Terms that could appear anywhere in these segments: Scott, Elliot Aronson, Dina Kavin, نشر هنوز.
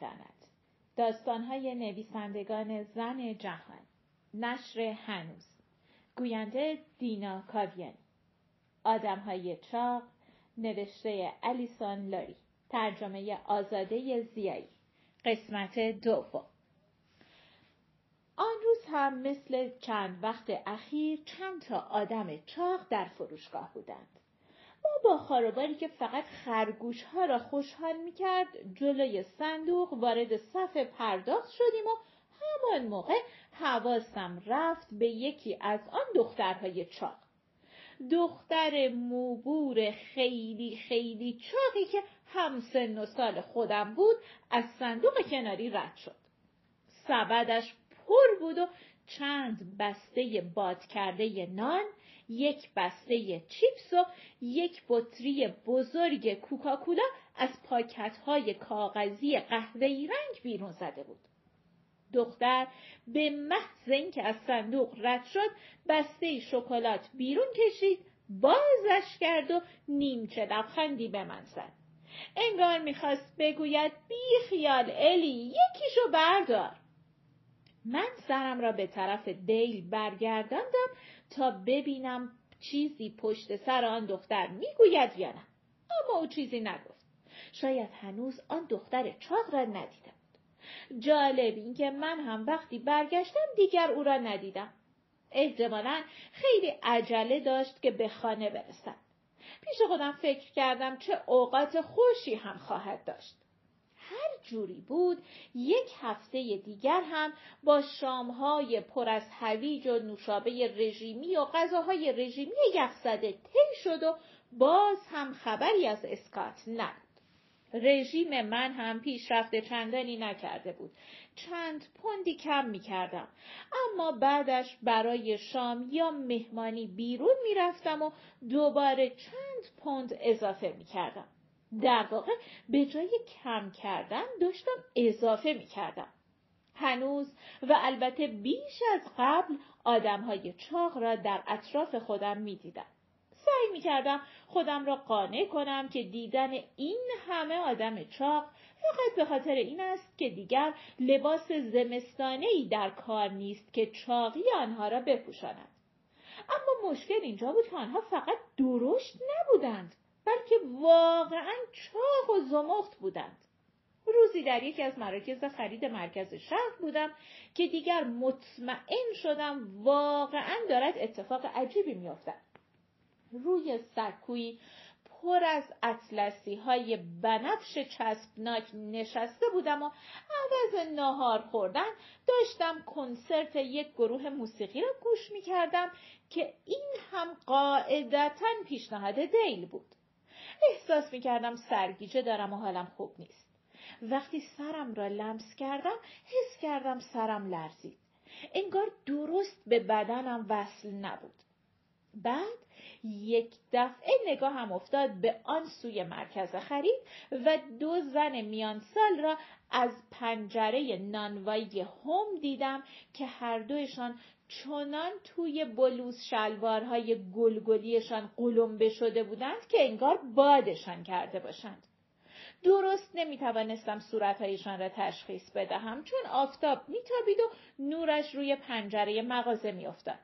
گرداند. داستان‌های نویسندگان زن جهان. نشر هنوز. گوینده دینا کاوین. آدم‌های چاق. نوشته الیسان لاری. ترجمه آزاده ضیایی. قسمت دوم. آن روز هم مثل چند وقت اخیر چند تا آدم چاق در فروشگاه بودند. ما با خاروباری که فقط خرگوش‌ها را خوشحال می‌کرد جلوی صندوق وارد صف پرداخت شدیم و همان موقع حواسم رفت به یکی از آن دخترهای چاق. دختر موبور خیلی خیلی چاقی که همسن و سال خودم بود از صندوق کناری رد شد. سبدش پر بود و چند بسته باد کرده نان، یک بسته چیپس و یک بطری بزرگ کوکاکولا از پاکت‌های کاغذی قهوه‌ای رنگ بیرون زده بود. دختر به محض اینکه از صندوق رد شد، بسته شکلات بیرون کشید، بازش کرد و نیمچه لبخندی به من زد. انگار میخواست بگوید بی خیال الی، یکیشو بردار. من سرم را به طرف دیل برگرداندم تا ببینم چیزی پشت سر آن دختر میگوید یا نه. اما او چیزی نگفت. شاید هنوز آن دختر چاق را ندیده بود. جالب این که من هم وقتی برگشتم دیگر او را ندیدم. احتمالاً خیلی عجله داشت که به خانه برسد. پیش خودم فکر کردم چه اوقات خوشی هم خواهد داشت. هر جوری بود یک هفته دیگر هم با شامهای پر از هویج و نوشابه رژیمی و غذاهای رژیمی یخزده طی شد و باز هم خبری از اسکات نبود. رژیم من هم پیشرفت چندانی نکرده بود. چند پوندی کم می کردم. اما بعدش برای شام یا مهمانی بیرون می رفتم و دوباره چند پوند اضافه می کردم. در واقع به جای کم کردن داشتم اضافه می کردم. هنوز و البته بیش از قبل آدمهای چاق را در اطراف خودم می دیدم. سعی می کردم خودم را قانع کنم که دیدن این همه آدم چاق فقط به خاطر این است که دیگر لباس زمستانه‌ای در کار نیست که چاقی آنها را بپوشاند. اما مشکل اینجا بود که آنها فقط درشت نبودند، بلکه واقعاً چاق و زمخت بودند. روزی در یکی از مراکز خرید مرکز شهر بودم که دیگر مطمئن شدم واقعاً دارد اتفاق عجیبی می‌افتد. روی سکویی پر از اطلسی‌های بنفش چسبناک نشسته بودم و عوض ناهار خوردن داشتم کنسرت یک گروه موسیقی را گوش می‌کردم که این هم قاعدتاً پیشنهاد دیل بود. احساس می‌کردم سرگیجه دارم و حالم خوب نیست. وقتی سرم را لمس کردم حس کردم سرم لرزید. انگار درست به بدنم وصل نبود. بعد یک دفعه نگاهم افتاد به آن سوی مرکز خرید و دو زن میان سال را از پنجره نانوایی هم دیدم که هر دویشان چنان توی بلوز شلوارهای گلگلیشان قلمبه شده بودند که انگار بادشان کرده باشند. درست نمیتوانستم صورتهایشان را تشخیص بدهم چون آفتاب میتابید و نورش روی پنجره مغازه میافتاد.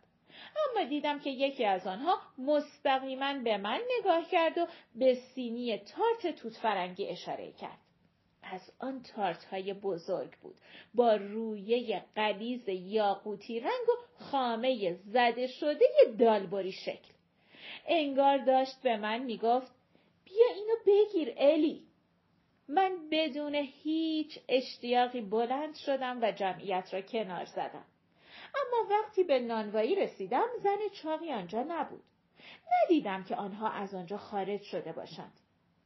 اما دیدم که یکی از آنها مستقیما به من نگاه کرد و به سینی تارت توت فرنگی اشاره کرد. از آن تارت‌های بزرگ بود با رویه غلیظ یاقوتی رنگ و خامه زده شده دالبری شکل. انگار داشت به من میگفت بیا اینو بگیر الی. من بدون هیچ اشتیاقی بلند شدم و جمعیت را کنار زدم. اما وقتی به نانوایی رسیدم زن چاقی آنجا نبود. ندیدم که آنها از آنجا خارج شده باشند.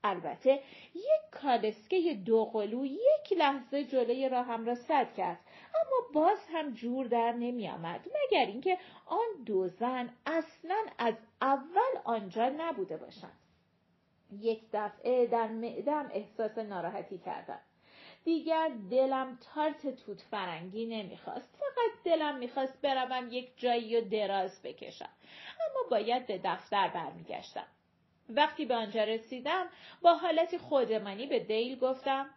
البته یک کالسکه دوقلو یک لحظه جلوی راهم را سد کرد، اما باز هم جور در نمی آمد مگر اینکه آن دو زن اصلاً از اول آنجا نبوده باشند. یک دفعه در معده‌ام احساس ناراحتی کردم. دیگر دلم تارت توت فرنگی نمیخواست. فقط دلم میخواست بروم یک جایی رو دراز بکشم. اما باید به دفتر برمیگشتم. وقتی به آنجا رسیدم با حالتی خودمانی به دیل گفتم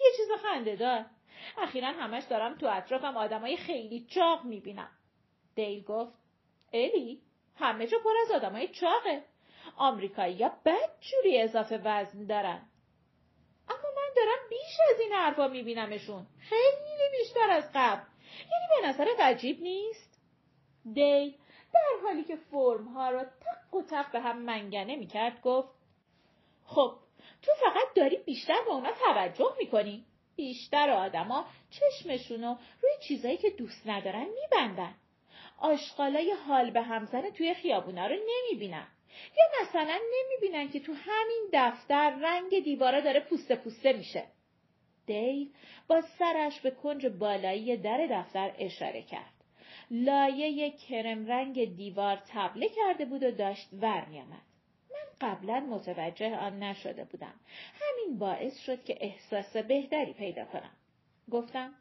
یه چیز خنده دار. اخیراً همش دارم تو اطرافم آدمای خیلی چاق میبینم. دیل گفت الی همه جا پر از آدمای چاقه. آمریکایی‌ها بدجوری اضافه وزن دارن. اما من دارم بیش از این حرفا میبینمشون. خیلی بیشتر از قبل. یعنی به نظرت عجیب نیست؟ دیل در حالی که فرم‌ها را تق و تق به هم منگنه میکرد گفت خب تو فقط داری بیشتر به اونا توجه میکنی. بیشتر آدما چشمشونو روی چیزایی که دوست ندارن میبندن. آشغالای حال به همزن توی خیابونا رو نمیبینن. یا مثلا نمیبینن که تو همین دفتر رنگ دیوارا داره پوسته پوسته میشه. دیل با سرش به کنج بالایی در دفتر اشاره کرد. لایه کرم رنگ دیوار تبله کرده بود و داشت ور میامد. من قبلا متوجه آن نشده بودم. همین باعث شد که احساس بهتری پیدا کنم. گفتم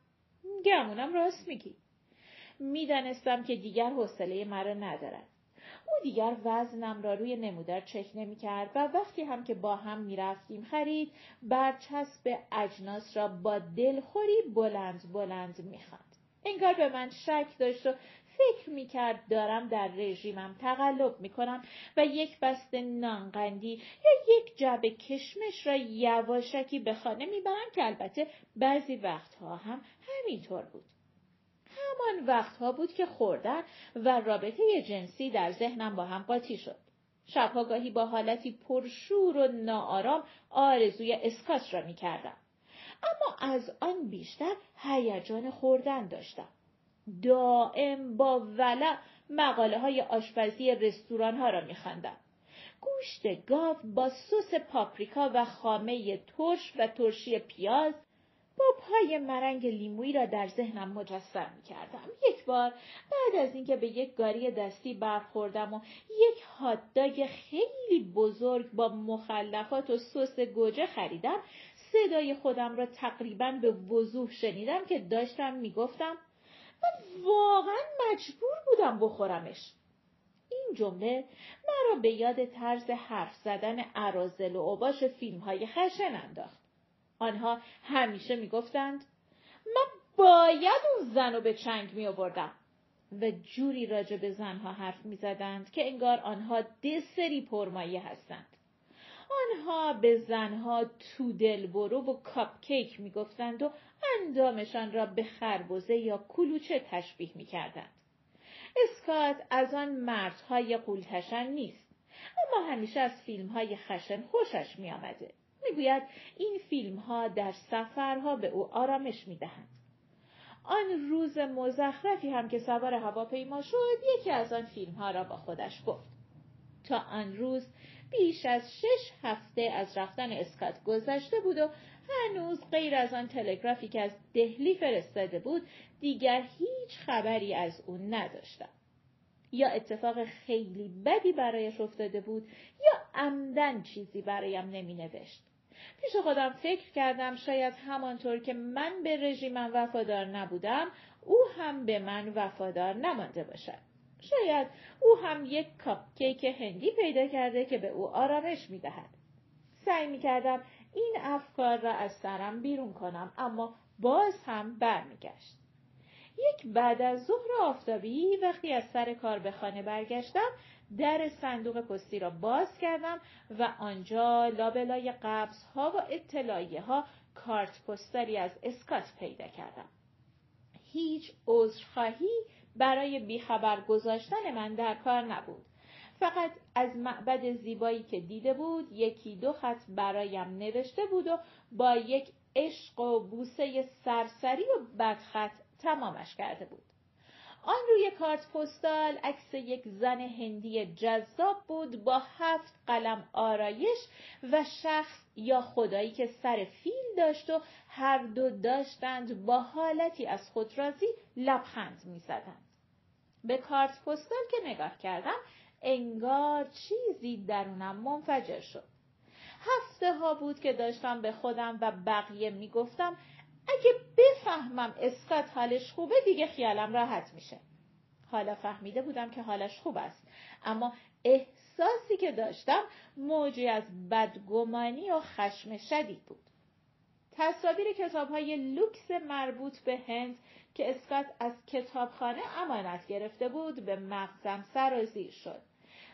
گمونم راست میگی. میدانستم که دیگر حوصله مرا ندارد. او دیگر وزنم را روی نمودار چک نمی کرد و وقتی هم که با هم می رفتیم خرید برچسب اجناس را با دلخوری بلند بلند می خواند. انگار به من شک داشت و فکر می کرد دارم در رژیمم تقلب می کنم و یک بسته نانقندی یا یک جعبه کشمش را یواشکی به خانه می برم که البته بعضی وقتها هم همینطور بود. همان وقتها بود که خوردن و رابطه جنسی در ذهنم با هم قاطی شد. شبها گاهی با حالتی پرشور و ناآرام آرزوی اسکات را می کردم. اما از آن بیشتر هیجان خوردن داشتم. دائم با ولع مقاله های آشپزی رستوران ها را می خواندم. گوشت گاو با سس پاپریکا و خامه ترش و ترشی پیاز با پای مرنگ لیمویی را در ذهنم مجسم می کردم. یک بار بعد از اینکه به یک گاری دستی برخوردم و یک هات‌داگ خیلی بزرگ با مخلفات و سس گوجه خریدم، صدای خودم را تقریباً به وضوح شنیدم که داشتم می گفتم من واقعاً مجبور بودم بخورمش. این جمله مرا به یاد طرز حرف زدن اراذل و اوباش فیلم‌های خشن انداخت. آنها همیشه می گفتند من باید اون زن رو به چنگ می آوردم و جوری راجع به زنها حرف می زدند که انگار آنها دسری پرمایه هستند. آنها به زنها تو دل برو و کاپکیک می گفتند و اندامشان را به خربزه یا کلوچه تشبیه می کردند. اسکات از آن مردهای قولتشن نیست اما همیشه از فیلمهای خشن خوشش می آمده. می‌گوید این فیلم‌ها در سفرها به او آرامش می‌دهند. آن روز مزخرفی هم که سوار هواپیما شد یکی از آن فیلم‌ها را با خودش گفت. تا آن روز بیش از 6 هفته از رفتن اسکات گذشته بود و هنوز غیر از آن تلگرافی که از دهلی فرستاده بود دیگر هیچ خبری از او نداشتم. یا اتفاق خیلی بدی برایش افتاده بود یا عمدن چیزی برایم نمی‌نوشت. پیش خودم فکر کردم شاید همانطور که من به رژیمم وفادار نبودم او هم به من وفادار نمانده باشد. شاید او هم یک کاپکیک هندی پیدا کرده که به او آرامش می‌دهد. سعی می‌کردم این افکار را از سرم بیرون کنم اما باز هم برمیگشت. یک بعد از ظهر آفتابی وقتی از سر کار به خانه برگشتم در صندوق پستی را باز کردم و آنجا لابلای قبض‌ها و اطلاعیه‌ها کارت پستاری از اسکات پیدا کردم. هیچ عذرخواهی برای بیخبر گذاشتن من در کار نبود. فقط از معبد زیبایی که دیده بود 1-2 خط برایم نوشته بود و با یک عشق و بوسه سرسری و بدخط تمامش کرده بود. آن روی کارت پستال عکس یک زن هندی جذاب بود با 7 قلم آرایش و شخص یا خدایی که سر فیل داشت و هر دو داشتند با حالتی از خود راضی لبخند می زدند. به کارت پستال که نگاه کردم انگار چیزی درونم منفجر شد. هفته‌ها بود که داشتم به خودم و بقیه می گفتم اگه بفهمم اسکات حالش خوبه دیگه خیالم راحت میشه. حالا فهمیده بودم که حالش خوب است اما احساسی که داشتم موجی از بدگمانی و خشم شدید بود. تصاویر کتاب‌های لوکس مربوط به هند که اسکات از کتابخانه امانت گرفته بود به مغزم سرازیر شد.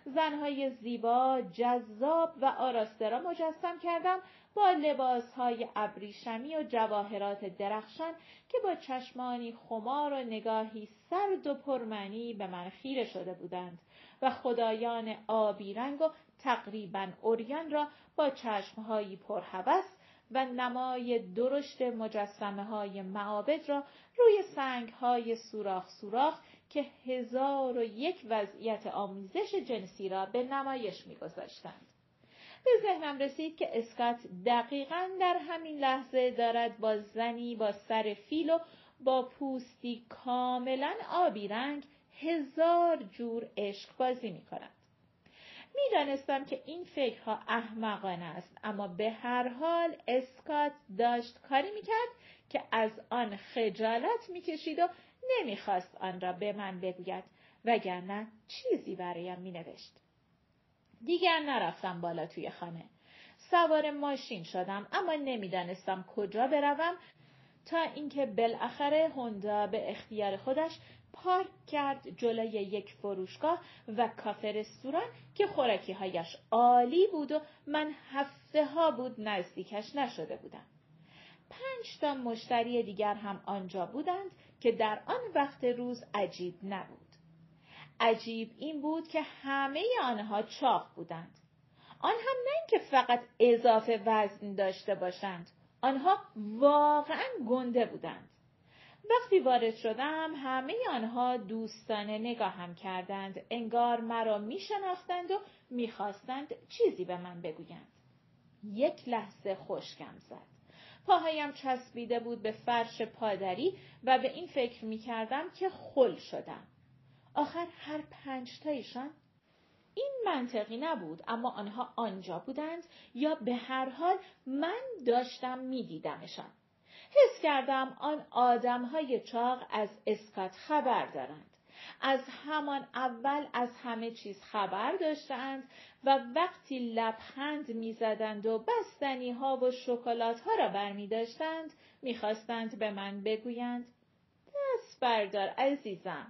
زن‌های زیبا، جذاب و آراسته را مجسم کردم با لباس‌های ابریشمی و جواهرات درخشان که با چشمانی خمار و نگاهی سرد و پرمعنی به من خیره شده بودند و خدایان آبی رنگ و تقریباً عریان را با چشم‌هایی پرهوس و نمای درشت مجسمه‌های معابد را روی سنگ‌های سوراخ سوراخ که 1001 وضعیت آموزش جنسی را به نمایش می‌گذاشتند. به ذهنم رسید که اسکات دقیقاً در همین لحظه دارد با زنی با سر فیل و با پوستی کاملاً آبی رنگ 1000 جور عشق بازی می‌کند. می‌دانستم که این فکرها احمقانه است، اما به هر حال اسکات داشت کاری می‌کرد که از آن خجالت می‌کشید و نمی‌خواست آن را به من بگوید، وگرنه چیزی برایم می‌نوشت. دیگر نرفتم بالا توی خانه. سوار ماشین شدم، اما نمی‌دانستم کجا بروم تا اینکه بالاخره هوندا به اختیار خودش پارک کرد جلوی یک فروشگاه و کافه رستوران که خوراکی‌هایش عالی بود و من هفته‌ها بود نزدیکش نشده بودم. 5 تا مشتری دیگر هم آنجا بودند که در آن وقت روز عجیب نبود. عجیب این بود که همه آنها چاق بودند. آن هم نه اینکه فقط اضافه وزن داشته باشند، آنها واقعاً گنده بودند. وقتی وارد شدم همه آنها دوستانه نگاهم کردند، انگار مرا میشناختند و میخواستند چیزی به من بگویند. یک لحظه خشکم زد. پاهایم چسبیده بود به فرش پادری و به این فکر میکردم که خل شدم. آخر هر 5 تایشان؟ این منطقی نبود، اما آنها آنجا بودند یا به هر حال من داشتم میدیدمشان. حس کردم آن آدم‌های چاق از اسکات خبر دارند. از همان اول از همه چیز خبر داشتند و وقتی لبخند می‌زدند و بستنی‌ها و شکلات‌ها را برمی‌داشتند می‌خواستند به من بگویند دست بردار عزیزم،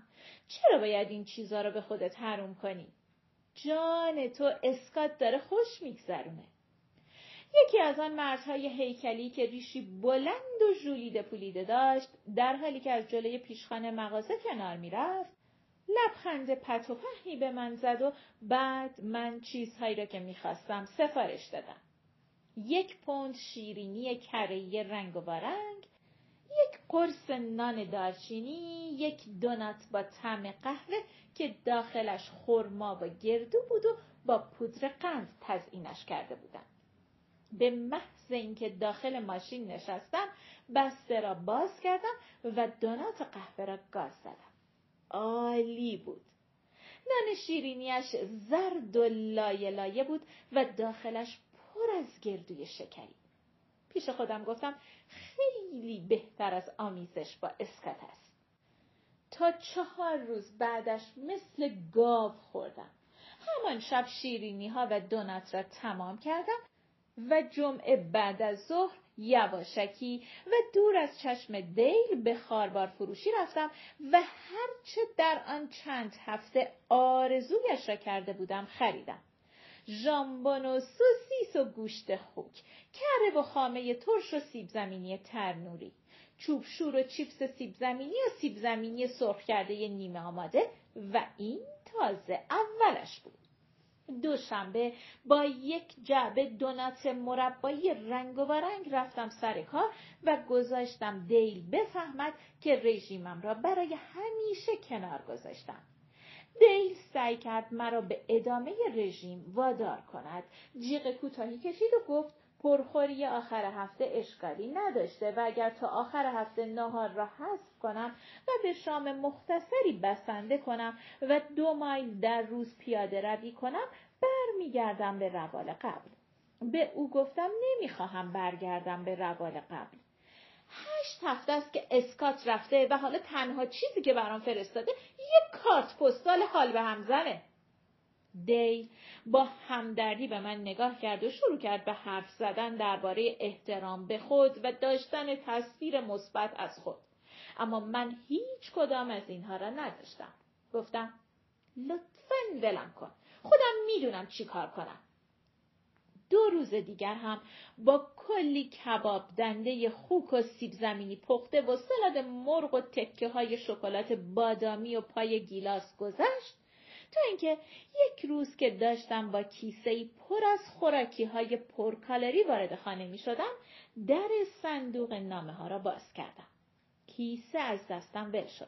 چرا باید این چیزها را به خودت حروم کنی؟ جان تو اسکات داره خوش می‌گذرونه. یکی از آن مردهای هیکلی که ریشی بلند و ژولیده پولیده داشت در حالی که از جلوی پیشخانه مغازه کنار میرفت لبخند پت و پهی به من زد و بعد من چیزهایی را که میخواستم سفارش دادم. 1 پوند شیرینی کره‌ای رنگ و بارنگ، 1 قرص نان دارچینی، 1 دونات با طعم قهوه که داخلش خرما و گردو بود و با پودر قند تزیینش کرده بودم. به محض اینکه داخل ماشین نشستم بسته را باز کردم و دونات قهوه را گاز زدم. عالی بود. نان شیرینیش زرد و لایه لایه بود و داخلش پر از گردوی شکری. پیش خودم گفتم خیلی بهتر از آمیزش با اسکات است. تا 4 روز بعدش مثل گاو خوردم. همان شب شیرینی ها و دونات را تمام کردم و جمعه بعد از ظهر یواشکی و دور از چشم دیل به خاربار فروشی رفتم و هرچه در آن چند هفته آرزویش را کرده بودم خریدم. ژامبون و سوسیس و گوشت خوک، کره و خامه ترش و سیب زمینی ترنوری، چوب شور و چیپس سیب زمینی و سیب زمینی سرخ کرده نیمه آماده و این تازه اولش بود. 2 شنبه با 1 جعبه دونات مربایی رنگ و رنگ رفتم سر کار و گذاشتم دیل بفهمد که رژیمم را برای همیشه کنار گذاشتم. دیل سعی کرد مرا به ادامه رژیم وادار کند. جیغ کوتاهی کشید و گفت پرخوری آخر هفته اشکالی نداشته و اگر تا آخر هفته ناهار را حذف کنم و به شام مختصری بسنده کنم و 2 مایل در روز پیاده روی کنم برمیگردم به روال قبل. به او گفتم نمیخواهم برگردم به روال قبل. 8 هفته است که اسکات رفته و حالا تنها چیزی که برام فرستاده 1 کارت پستال حال به همزنه. دی با همدردی به من نگاه کرد و شروع کرد به حرف زدن درباره احترام به خود و داشتن تصویر مثبت از خود. اما من هیچ کدام از اینها را نداشتم. گفتم لطفاً ولم کن. خودم میدونم چی کار کنم. 2 روز دیگر هم با کلی کباب، دنده خوک و سیب زمینی پخته و سالاد مرغ و تکه های شکلات بادامی و پای گیلاس گذشت تا اینکه یک روز که داشتم با کیسه‌ای پر از خوراکی های پرکالری وارد خانه می شدم، در صندوق نامه ها را باز کردم. کیسه از دستم ول شد.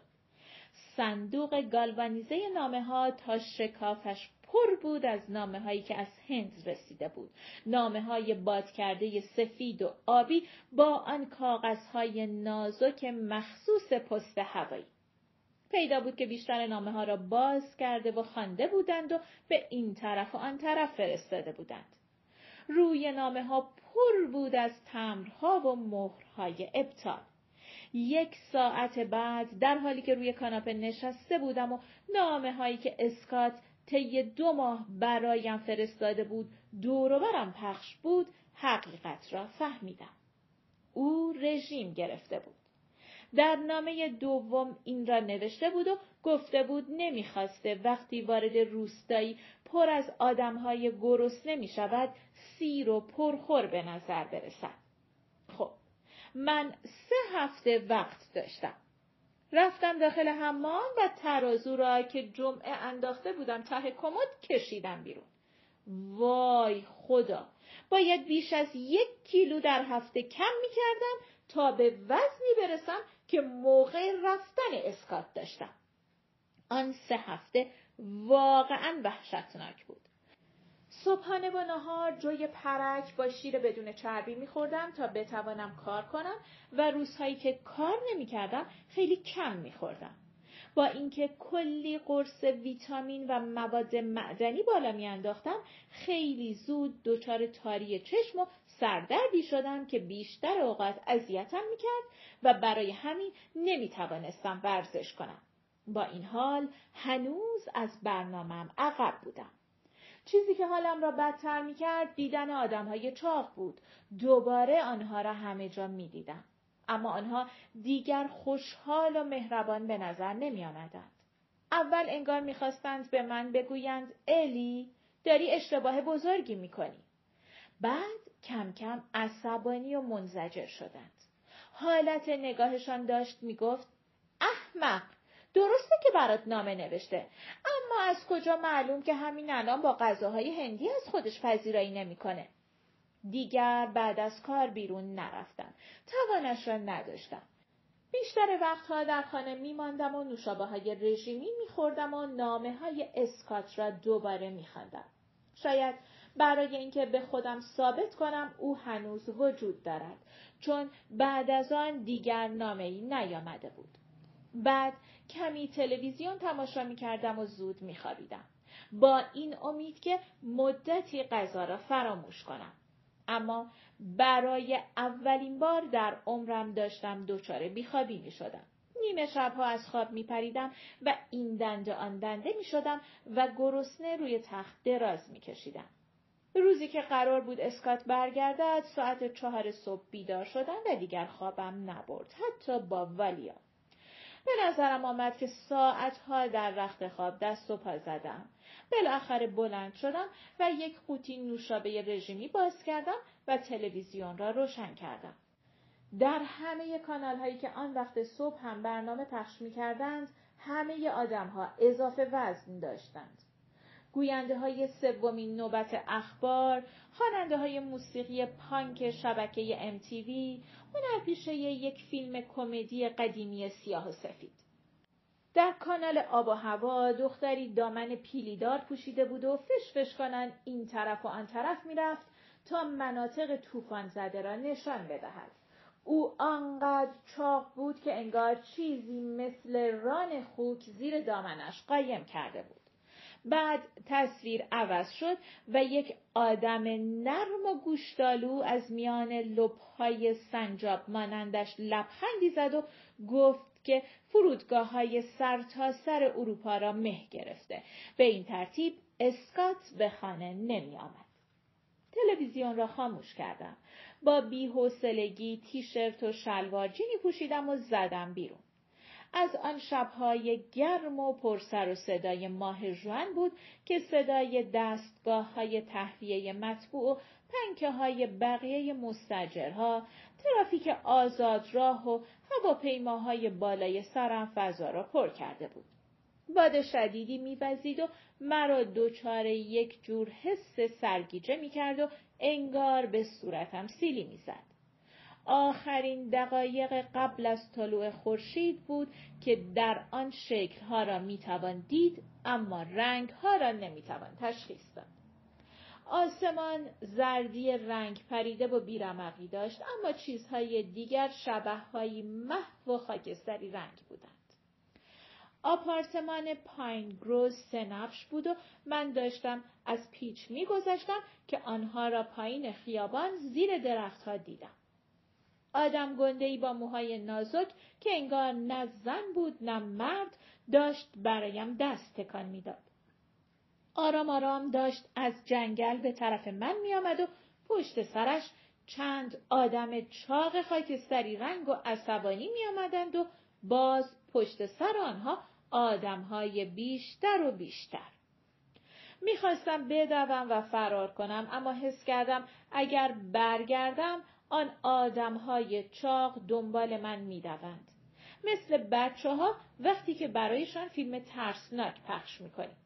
صندوق گالوانیزه نامه ها تا شکافش پر بود از نامه هایی که از هند رسیده بود. نامه های باد کرده سفید و آبی با آن کاغذ های نازک مخصوص پست هوایی. پیدا بود که بیشتر نامه ها را باز کرده و خوانده بودند و به این طرف و آن طرف فرستاده بودند. روی نامه ها پر بود از تمبرها و مهرهای ابطال. 1 ساعت بعد در حالی که روی کاناپه نشسته بودم و نامه هایی که اسکات طی 2 ماه برایم فرستاده بود دور و برم پخش بود، حقیقت را فهمیدم. او رژیم گرفته بود. در نامه 2 این را نوشته بود و گفته بود نمیخواسته وقتی وارد روستایی پر از آدمهای گرسنه میشود سیر و پرخور به نظر برسد. خب من 3 هفته وقت داشتم. رفتم داخل حمام و ترازو را که جمعه انداخته بودم ته کمد کشیدم بیرون. وای خدا، باید بیش از 1 کیلو در هفته کم میکردم تا به وزنی برسم که موقع رفتن اسکات داشتم. آن 3 هفته واقعا وحشتناک بود. صبحانه و نهار جوی پرک با شیر بدون چربی می‌خوردم تا بتوانم کار کنم و روزهایی که کار نمی‌کردم خیلی کم می‌خوردم. با اینکه کلی قرص ویتامین و مواد معدنی بالا می‌انداختم، خیلی زود دچار تاری چشم و سردردی شدم که بیشتر اوقات اذیتم می‌کرد و برای همین نمی‌توانستم ورزش کنم. با این حال هنوز از برنامه‌ام عقب بودم. چیزی که حالم را بدتر میکرد دیدن آدمهای چاق بود. دوباره آنها را همه جا میدیدم. اما آنها دیگر خوشحال و مهربان به نظر نمی آمدند. اول انگار میخواستند به من بگویند الی داری اشتباه بزرگی میکنی. بعد کم کم عصبانی و منزجر شدند. حالت نگاهشان داشت میگفت احمق، درسته که برات نامه نوشته، اما از کجا معلوم که همین الان با غذاهای هندی از خودش پذیرایی نمیکنه. دیگر بعد از کار بیرون نرفتم. توانش را نداشتم. بیشتر وقتها در خانه میماندم و نوشابه‌های رژیمی میخوردم و نامه‌های اسکات را دوباره میخواندم. شاید برای اینکه به خودم ثابت کنم او هنوز وجود دارد، چون بعد از آن دیگر نامه‌ای نیامده بود. بعد کمی تلویزیون تماشا می کردم و زود می خوابیدم. با این امید که مدتی غذا را فراموش کنم. اما برای اولین بار در عمرم داشتم دچار بیخوابی می شدم. نیمه شبها از خواب می پریدم و این دنده آن دنده می شدم و گرسنه روی تخت دراز می کشیدم. روزی که قرار بود اسکات برگردد ساعت 4 صبح بیدار شدم و دیگر خوابم نبرد، حتی با والیا. به نظرم آمد که ساعتها در رخت خواب دست و پا زدم. بالاخره بلند شدم و یک قوطی نوشابه رژیمی باز کردم و تلویزیون را روشن کردم. در همه کانال هایی که آن وقت صبح هم برنامه پخش می کردند، همه آدم ها اضافه وزن داشتند. گوینده های 3 نوبت اخبار، خواننده های موسیقی پانک شبکه MTV، هنرپیشه یک فیلم کمدی قدیمی سیاه و سفید. در کانال آب و هوا دختری دامن پیلیدار پوشیده بود و فشفش کنن این طرف و آن طرف میرفت تا مناطق طوفان زده را نشان بدهد. او آنقدر چاق بود که انگار چیزی مثل ران خوک زیر دامنش قایم کرده بود. بعد تصویر عوض شد و یک آدم نرم و گوشتالو از میان لب‌های سنجاب مانندش لبخندی زد و گفت است که فرودگاه‌های سرتاسر اروپا را مه گرفته. به این ترتیب اسکات به خانه نمی آمد. تلویزیون را خاموش کردم. با بی‌حوصلگی تیشرت و شلوار جینی پوشیدم و زدم بیرون. از آن شب‌های گرم و پرسر و صدای ماه ژوئن بود که صدای دستگاه‌های تهویه مطبوع و پنکه‌های بقیه مستاجرها، ترافیک آزادراه و هواپیماهای بالای سرم فضا را پر کرده بود. باد شدیدی می‌وزید و مرا دچار یک جور حس سرگیجه می‌کرد و انگار به صورتم سیلی می‌زد. آخرین دقایق قبل از طلوع خورشید بود که در آن شکل‌ها را می‌توان دید، اما رنگ‌ها را نمی‌توان تشخیص داد. آسمان زردی رنگ پریده و بیرمقی داشت، اما چیزهای دیگر شبحهایی محو و خاکستری رنگ بودند. آپارتمان پاین گروز سنبش بود و من داشتم از پیچ می‌گذشتم که آنها را پایین خیابان زیر درخت‌ها دیدم. آدم گنده‌ای با موهای نازک که انگار نه زن بود نه مرد داشت برایم دست تکان میداد. آرام آرام داشت از جنگل به طرف من می آمد و پشت سرش چند آدم چاق خاکستری رنگ و عصبانی می آمدند و باز پشت سر آنها آدم‌های بیشتر و بیشتر. می‌خواستم بدوم و فرار کنم، اما حس کردم اگر برگردم آن آدم‌های چاق دنبال من می‌دوند، مثل بچه‌ها وقتی که برایشان فیلم ترسناک پخش می‌کنیم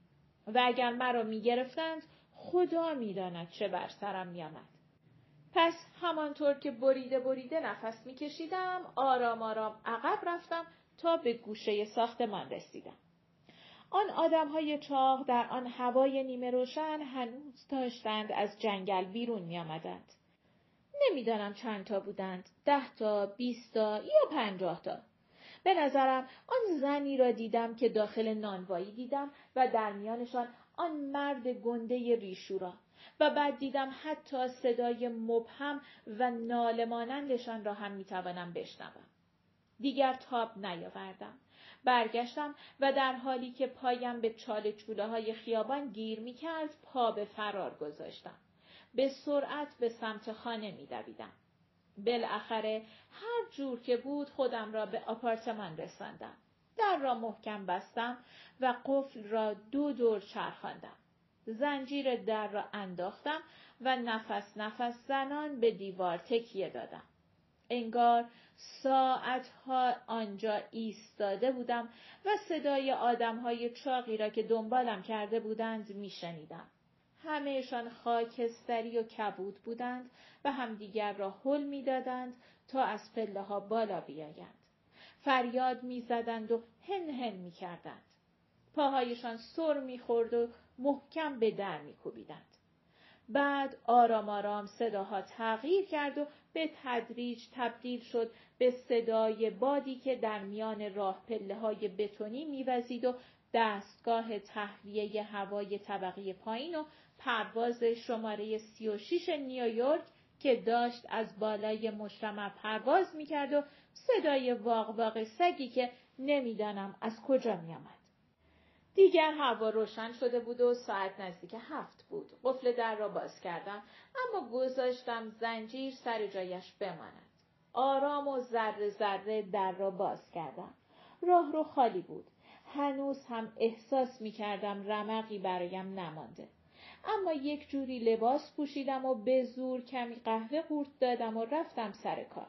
و اگر مرا می‌گرفتند خدا می‌داند چه بر سرم می‌آمد. پس همانطور که بریده بریده نفس می‌کشیدم، آرام آرام عقب رفتم تا به گوشه ساختمان رسیدم. آن آدم‌های چاق در آن هوای نیمه روشن هنوز داشتند از جنگل بیرون می‌آمدند. نمیدانم چند تا بودند، 10 تا، 20 تا یا 50 تا. به نظرم آن زنی را دیدم که داخل نانوایی دیدم و در میانشان آن مرد گنده ریشو را، و بعد دیدم حتی صدای مبهم و ناله مانندشان را هم میتوانم بشنوم. دیگر تاب نیاوردم. برگشتم و در حالی که پایم به چاله چوله‌های خیابان گیر میکرد پا به فرار گذاشتم. به سرعت به سمت خانه می دویدم. بالاخره هر جور که بود خودم را به آپارتمان رساندم. در را محکم بستم و قفل را 2 دور چرخاندم. زنجیر در را انداختم و نفس نفس زنان به دیوار تکیه دادم. انگار ساعتها آنجا ایستاده بودم و صدای آدم‌های چاقی را که دنبالم کرده بودند می شنیدم. همه‌شان خاکستری و کبود بودند و همدیگر را هل می‌دادند تا از پله‌ها بالا بیایند. فریاد می‌زدند و هن هن می‌کردند. پاهایشان سر می‌خورد و محکم به در می‌کوبیدند. بعد آرام آرام صداها تغییر کرد و به تدریج تبدیل شد به صدای بادی که در میان راه پله‌های بتونی می‌وزید و دستگاه تهویه هوای طبقه پایین و پرواز شماره 36 نیویورک که داشت از بالای مجتمع پرواز می‌کرد و صدای واق واق سگی که نمی‌دانم از کجا می‌آمد. دیگر هوا روشن شده بود و ساعت نزدیک 7 بود. قفل در را باز کردم، اما گذاشتم زنجیر سر جایش بماند. آرام و ذره ذره در را باز کردم. راهرو خالی بود. هنوز هم احساس می کردم رمقی برایم نمانده، اما یک جوری لباس پوشیدم و به زور کمی قهوه قورت دادم و رفتم سر کار.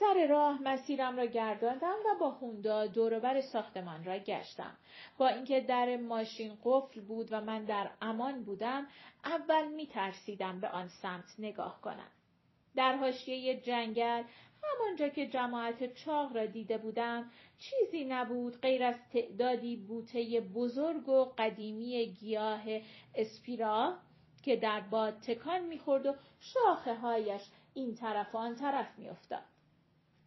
سر راه مسیرم را گرداندم و با هوندا دوروبر ساختمان را گشتم. با اینکه در ماشین قفل بود و من در امان بودم، اول می ترسیدم به آن سمت نگاه کنم. در حاشیه جنگل، همانجا که جماعت چاق را دیده بودم، چیزی نبود غیر از تعدادی بوته بزرگ و قدیمی گیاه اسپیرا که در باد تکان می‌خورد و شاخه هایش این طرف و آن طرف می‌افتاد.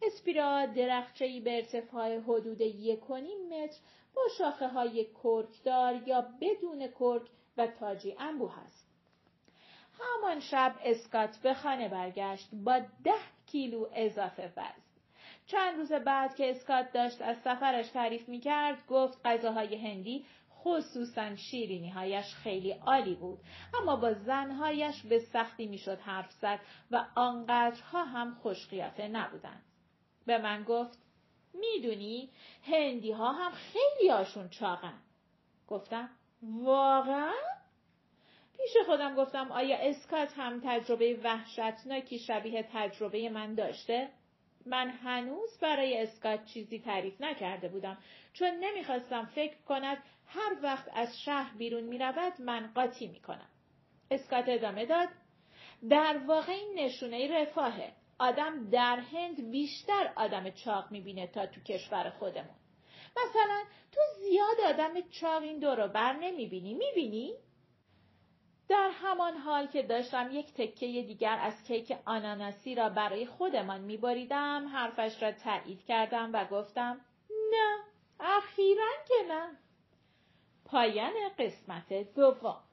اسپیرا درخچه‌ای به ارتفاع حدود 1.5 متر با شاخه های کرکدار یا بدون کرک و تاجی انبوه است. همان شب اسکات به خانه برگشت با 10 کیلو اضافه وزن. چند روز بعد که اسکات داشت از سفرش تعریف می‌کرد، گفت غذاهای هندی خصوصاً شیرینی‌هایش خیلی عالی بود، اما با زن‌هایش به سختی میشد حرف زد و آنقدرها هم خوش‌قیافه نبودند. به من گفت میدونی هندی‌ها هم خیلی هاشون چاقن. گفتم واقعاً؟ پیش خودم گفتم آیا اسکات هم تجربه وحشتناکی شبیه تجربه من داشته؟ من هنوز برای اسکات چیزی تعریف نکرده بودم، چون نمیخواستم فکر کند هر وقت از شهر بیرون میرود من قاطی میکنم. اسکات ادامه داد: در واقع این نشونه رفاهه. آدم در هند بیشتر آدم چاق میبینه تا تو کشور خودمون. مثلا تو زیاد آدم چاق این دور و بر نمیبینی. میبینی؟ در همان حال که داشتم یک تکه دیگر از کیک آناناسی را برای خودمان می‌بریدم، حرفش را تایید کردم و گفتم نه، اخیراً که نه. پایان قسمت دوم.